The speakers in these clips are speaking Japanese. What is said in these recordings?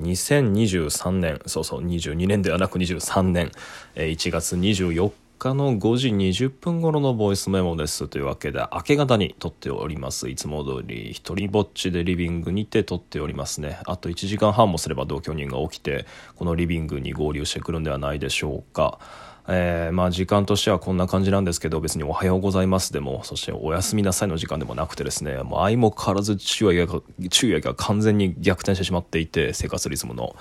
2023年、そうそう22年ではなく23年1月24日の5時20分頃のボイスメモです。というわけで明け方に撮っております。いつも通り一人ぼっちでリビングにて撮っておりますね。あと1時間半もすれば同居人が起きてこのリビングに合流してくるんではないでしょうか。まあ時間としてはこんな感じなんですけど、別におはようございますでもそしておやすみなさいの時間でもなくてですね、もう相も変わらず昼夜が完全に逆転してしまっていて、生活リズムの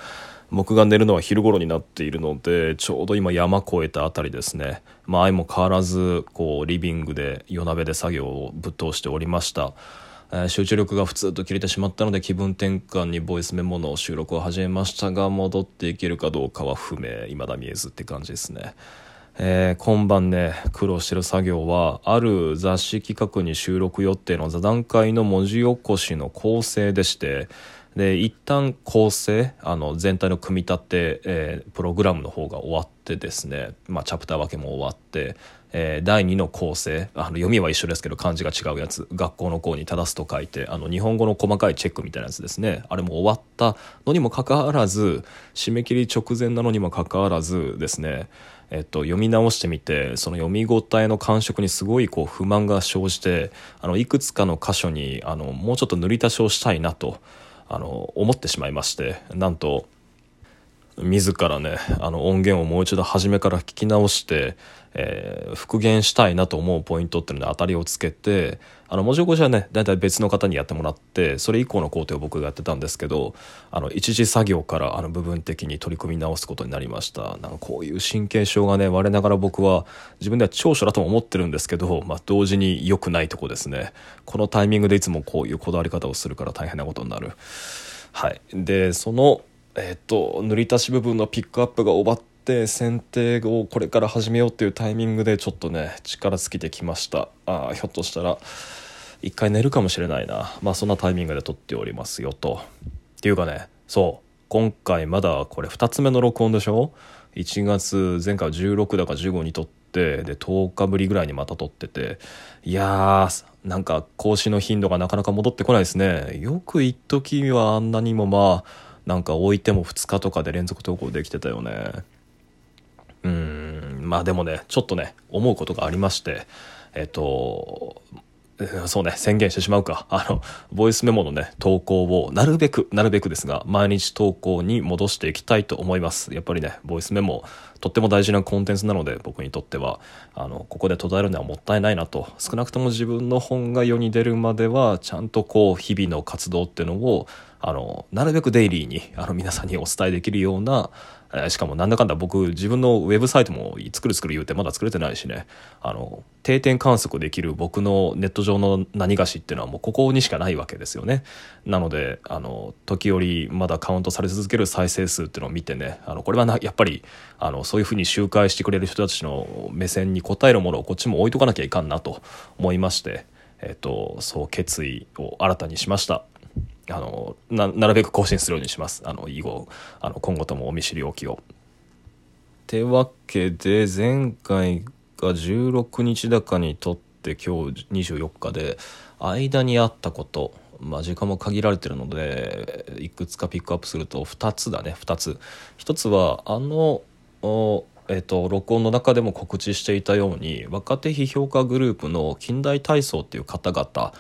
僕が寝るのは昼頃になっているので、ちょうど今山越えたあたりですね。まあ相も変わらずこうリビングで夜なべで作業をぶっ通しておりました。集中力が普通と切れてしまったので気分転換にボイスメモの収録を始めましたが、戻っていけるかどうかは不明、未だ見えずって感じですね。今晩ね苦労してる作業は、ある雑誌企画に収録予定の座談会の文字起こしの構成でして、で一旦構成全体の組み立て、プログラムの方が終わってですね、まあ、チャプター分けも終わって、第2の構成、読みは一緒ですけど漢字が違うやつ、学校の校に正すと書いて日本語の細かいチェックみたいなやつですね。あれも終わったのにもかかわらず、締め切り直前なのにもかかわらずですね、読み直してみてその読み応えの感触にすごいこう不満が生じて、いくつかの箇所にもうちょっと塗り足しをしたいなと思ってしまいまして、なんと自らね音源をもう一度初めから聞き直して、復元したいなと思うポイントっていうので当たりをつけて、文字起こしはねだいたい別の方にやってもらって、それ以降の工程を僕がやってたんですけど、一次作業から部分的に取り組み直すことになりました。なんかこういう神経症がね我ながら僕は自分では長所だと思ってるんですけど、まあ、同時に良くないとこですね。このタイミングでいつもこういうこだわり方をするから大変なことになる。はい、でその塗り足し部分のピックアップが終わって剪定をこれから始めようっていうタイミングでちょっとね力尽きてきました。ひょっとしたら一回寝るかもしれないな。まあそんなタイミングで撮っておりますよと。っていうかね、そう今回まだこれ2つ目の録音でしょ。1月前回は16だか15に撮って、で10日ぶりぐらいにまた撮ってて、いやーなんか更新の頻度がなかなか戻ってこないですね。よく一時はあんなにもまあなんか置いても2日とかで連続投稿できてたよね。まあでもねちょっとね思うことがありまして、そうね宣言してしまうか、ボイスメモのね投稿をなるべくですが毎日投稿に戻していきたいと思います。やっぱりねボイスメモとっても大事なコンテンツなので、僕にとってはここで途絶えるのはもったいないなと。少なくとも自分の本が世に出るまではちゃんとこう日々の活動っていうのをなるべくデイリーに皆さんにお伝えできるような、しかもなんだかんだ僕自分のウェブサイトも作る言うてまだ作れてないしね、定点観測できる僕のネット上の何がしっていうのはもうここにしかないわけですよね。なので時折まだカウントされ続ける再生数っていうのを見てね、これはやっぱりそういうふうに周回してくれる人たちの目線に応えるものをこっちも置いとかなきゃいかんなと思いまして、そう決意を新たにしました。なるべく更新するようにします。以後今後ともお見知りおきを。ってわけで前回が16日だかに撮って今日24日で、間にあったこと、まあ、時間も限られてるのでいくつかピックアップすると2つ。1つは録音の中でも告知していたように、若手批評家グループの近代体操っていう方々、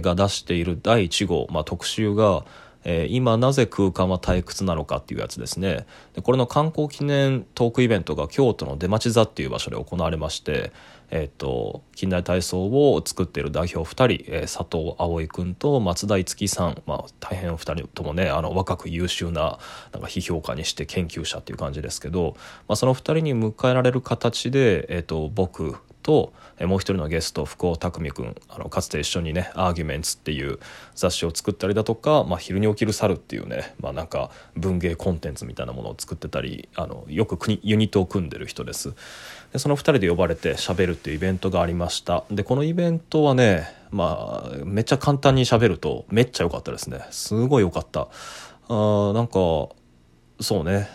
が出している第1号、まあ、特集が、今なぜ空間は退屈なのかっていうやつですね。でこれの観光記念トークイベントが京都の出町座っていう場所で行われまして、近代体操を作っている代表2人、佐藤葵くんと松田樹さん、まあ、大変2人ともね若く優秀な、 批評家にして研究者っていう感じですけど、まあ、その2人に迎えられる形で、僕ともう一人のゲスト福尾匠君、かつて一緒にねアーギュメンツっていう雑誌を作ったりだとか、まあ、昼に起きる猿っていうね、まあ、なんか文芸コンテンツみたいなものを作ってたり、よくユニットを組んでる人です。でその2人で呼ばれて喋るっていうイベントがありました。でこのイベントはね、まあ、めっちゃ簡単に喋るとめっちゃ良かったですね。すごい良かった。なんかそうね、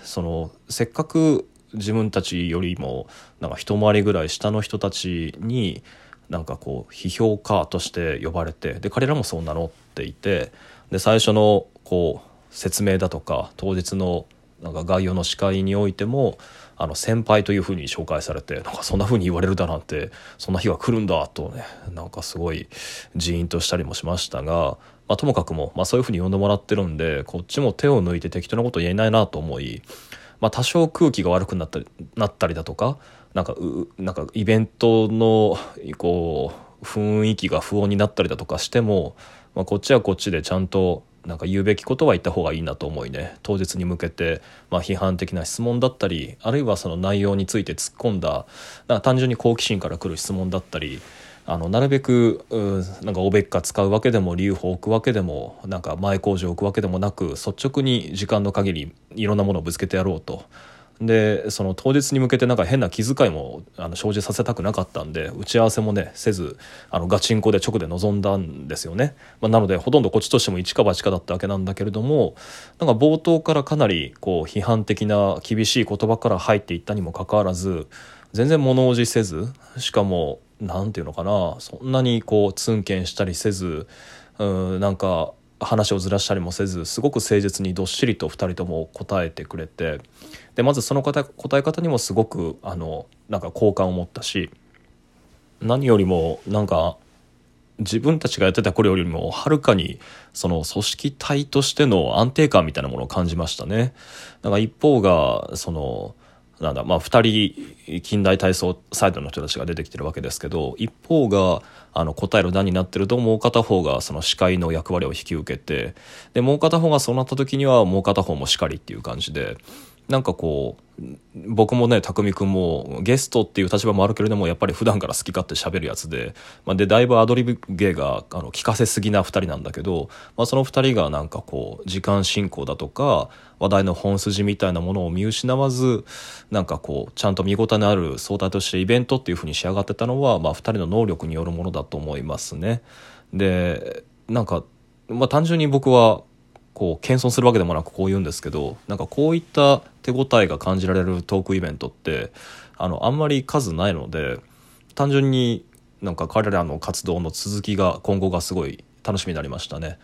せっかく自分たちよりもなんか一回りぐらい下の人たちになんかこう批評家として呼ばれて、で彼らもそう名乗っていて、で最初のこう説明だとか当日のなんか概要の司会においても先輩というふうに紹介されて、なんかそんなふうに言われるだなんて、そんな日が来るんだとね、なんかすごいジーンとしたりもしましたが、まあ、ともかくも、まあ、そういうふうに呼んでもらってるんで、こっちも手を抜いて適当なこと言えないなと思い、まあ、多少空気が悪くなったりだとか、なんかイベントのこう雰囲気が不穏になったりだとかしても、まあ、こっちはこっちでちゃんとなんか言うべきことは言った方がいいなと思いね、当日に向けて、まあ、批判的な質問だったり、あるいはその内容について突っ込んだ、なんか単純に好奇心から来る質問だったり、なるべくなんかおべっか使うわけでも留保を置くわけでもなんか前工場を置くわけでもなく、率直に時間の限りいろんなものをぶつけてやろうと。でその当日に向けてなんか変な気遣いも生じさせたくなかったんで、打ち合わせもねせずガチンコで直で臨んだんですよね、まあ、なのでほとんどこっちとしても一か八かだったわけなんだけれども、なんか冒頭からかなりこう批判的な厳しい言葉から入っていったにもかかわらず、全然物おじせず、しかもなんていうのかな、そんなにこうツンケンしたりせず、なんか話をずらしたりもせず、すごく誠実にどっしりと2人とも答えてくれて、でまずその答え方にもすごくなんか好感を持ったし、何よりもなんか自分たちがやってた頃よりもはるかにその組織体としての安定感みたいなものを感じましたね。なんか一方がそのまあ、2人近代体操サイドの人たちが出てきてるわけですけど、一方が答える段になってると、もう片方がその司会の役割を引き受けて、でもう片方がそうなった時にはもう片方も叱りっていう感じで、なんかこう僕もね匠君もゲストっていう立場もあるけれども、やっぱり普段から好き勝手喋るやつで、まあ、でだいぶアドリブ芸が聞かせすぎな2人なんだけど、まあ、その2人がなんかこう時間進行だとか話題の本筋みたいなものを見失わず、なんかこうちゃんと見応えのある総体としてイベントっていうふうに仕上がってたのは、まあ、2人の能力によるものだと思いますね。でなんか、まあ、単純に僕はこう謙遜するわけでもなくこう言うんですけど、なんかこういった手応えが感じられるトークイベントってあんまり数ないので、単純になんか彼らの活動の続きが今後がすごい楽しみになりましたね。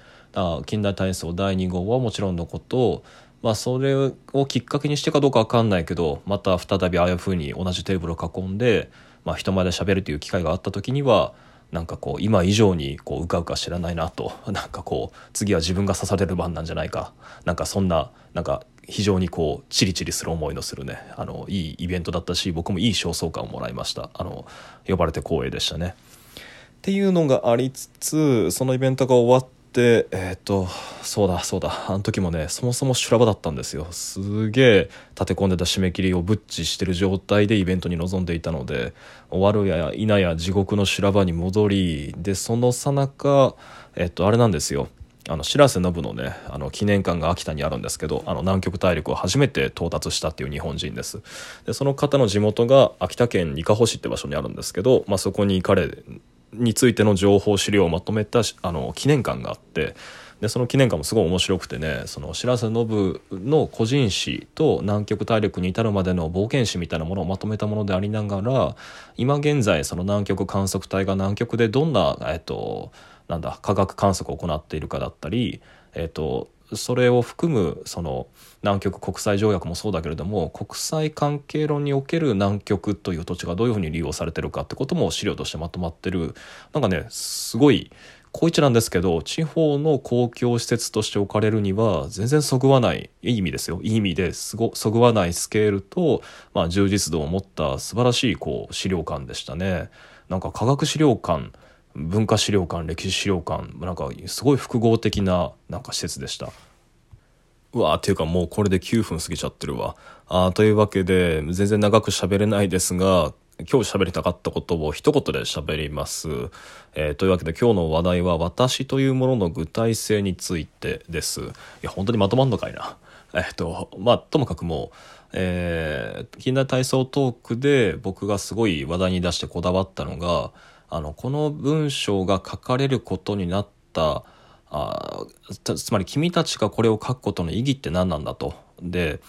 近代体操第2号はもちろんのこと、まあ、それをきっかけにしてかどうか分かんないけど、また再びああいうふうに同じテーブルを囲んで、まあ、人前で喋るという機会があった時には、なんかこう今以上にこううかうか知らないなと、なんかこう次は自分が刺される番なんじゃないか、なんかそんな、なんか非常にこうチリチリする思いのするね、いいイベントだったし、僕もいい焦燥感をもらいました。呼ばれて光栄でしたねっていうのがありつつ、そのイベントが終わって、そうだあの時もね、そもそも修羅場だったんですよ。すげえ立て込んでた締め切りをぶっちしてる状態でイベントに臨んでいたので、終わるやいなや地獄の修羅場に戻り、でそのさなかあれなんですよ、白瀬信のね記念館が秋田にあるんですけど、南極大陸を初めて到達したっていう日本人です。でその方の地元が秋田県にかほ市って場所にあるんですけど、まあ、そこに彼についての情報資料をまとめた記念館があって、でその記念館もすごい面白くてね、その白瀬信の個人史と南極大陸に至るまでの冒険史みたいなものをまとめたものでありながら、今現在その南極観測隊が南極でどんな、科学観測を行っているかだったり、それを含むその南極国際条約もそうだけれども、国際関係論における南極という土地がどういうふうに利用されてるかってことも資料としてまとまってる、なんかねすごい小一なんですけど、地方の公共施設として置かれるには全然そぐわない、いい意味ですよ、いい意味でそぐわないスケールと、まあ、充実度を持った素晴らしいこう資料館でしたね。なんか科学資料館、文化資料館、歴史資料館、なんかすごい複合的な、なんか施設でした。うわーっていうかもうこれで9分過ぎちゃってるわ。というわけで全然長く喋れないですが、今日喋りたかったことを一言で喋ります。というわけで今日の話題は私というものの具体性についてです。いや本当にまとまんのかいな。まあともかくも近代体操トークで僕がすごい話題に出してこだわったのが、この文章が書かれることになったつまり君たちがこれを書くことの意義って何なんだと。で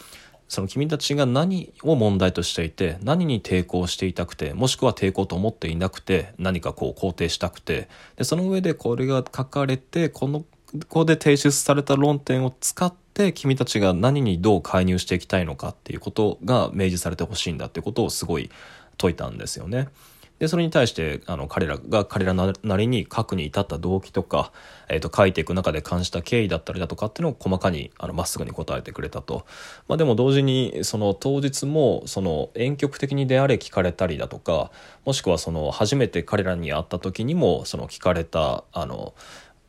その君たちが何を問題としていて、何に抵抗していたくて、もしくは抵抗と思っていなくて、何かこう肯定したくて、でその上でこれが書かれてここで提出された論点を使ってって君たちが何にどう介入していきたいのかっていうことが明示されてほしいんだっていうことをすごい説いたんですよね。でそれに対して彼らなりに書くに至った動機とか、書いていく中で感じた経緯だったりだとかっていうのを細かにまっすぐに答えてくれたと、でも同時にその当日もその婉曲的にであれ聞かれたりだとか、もしくはその初めて彼らに会った時にもその聞かれた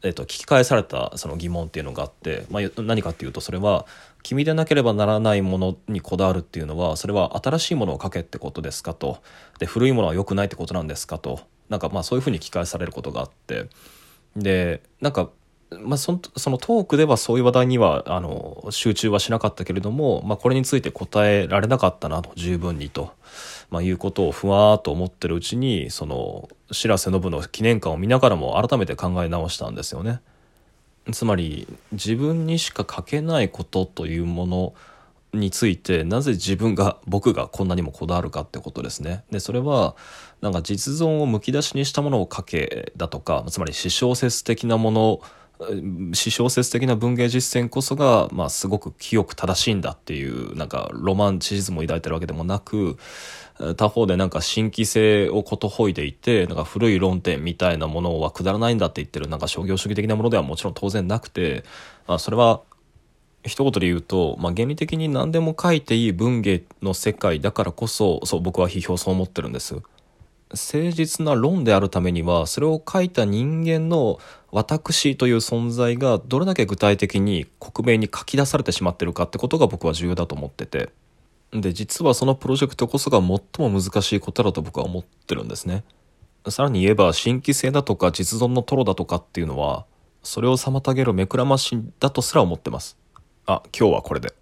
聞き返されたその疑問っていうのがあって、何かっていうと、それは君でなければならないものにこだわるっていうのは、それは新しいものを書けってことですかと、で古いものは良くないってことなんですかと、そういうふうに聞き返されることがあって、でそのトークではそういう話題には集中はしなかったけれども、これについて答えられなかったなと、十分にと、いうことをふわーっと思ってるうちに、その白瀬信の記念館を見ながらも改めて考え直したんですよね。つまり自分にしか書けないことというものについて、なぜ僕がこんなにもこだわるかってことですね。でそれは実存をむき出しにしたものを書けだとか、つまり私小説的な文芸実践こそが、すごく清く正しいんだっていうロマンチズムを抱いてるわけでもなく、他方で新規性をことほいでいて、古い論点みたいなものはくだらないんだって言ってる商業主義的なものではもちろん当然なくて、それは一言で言うと、原理的に何でも書いていい文芸の世界だからこそ、そう僕は批評そう思ってるんです。誠実な論であるためには、それを書いた人間の私という存在がどれだけ具体的に克明に書き出されてしまってるかってことが僕は重要だと思ってて、で実はそのプロジェクトこそが最も難しいことだと僕は思ってるんですね。さらに言えば、新規性だとか実存のトロだとかっていうのは、それを妨げる目くらましだとすら思ってます。今日はこれで。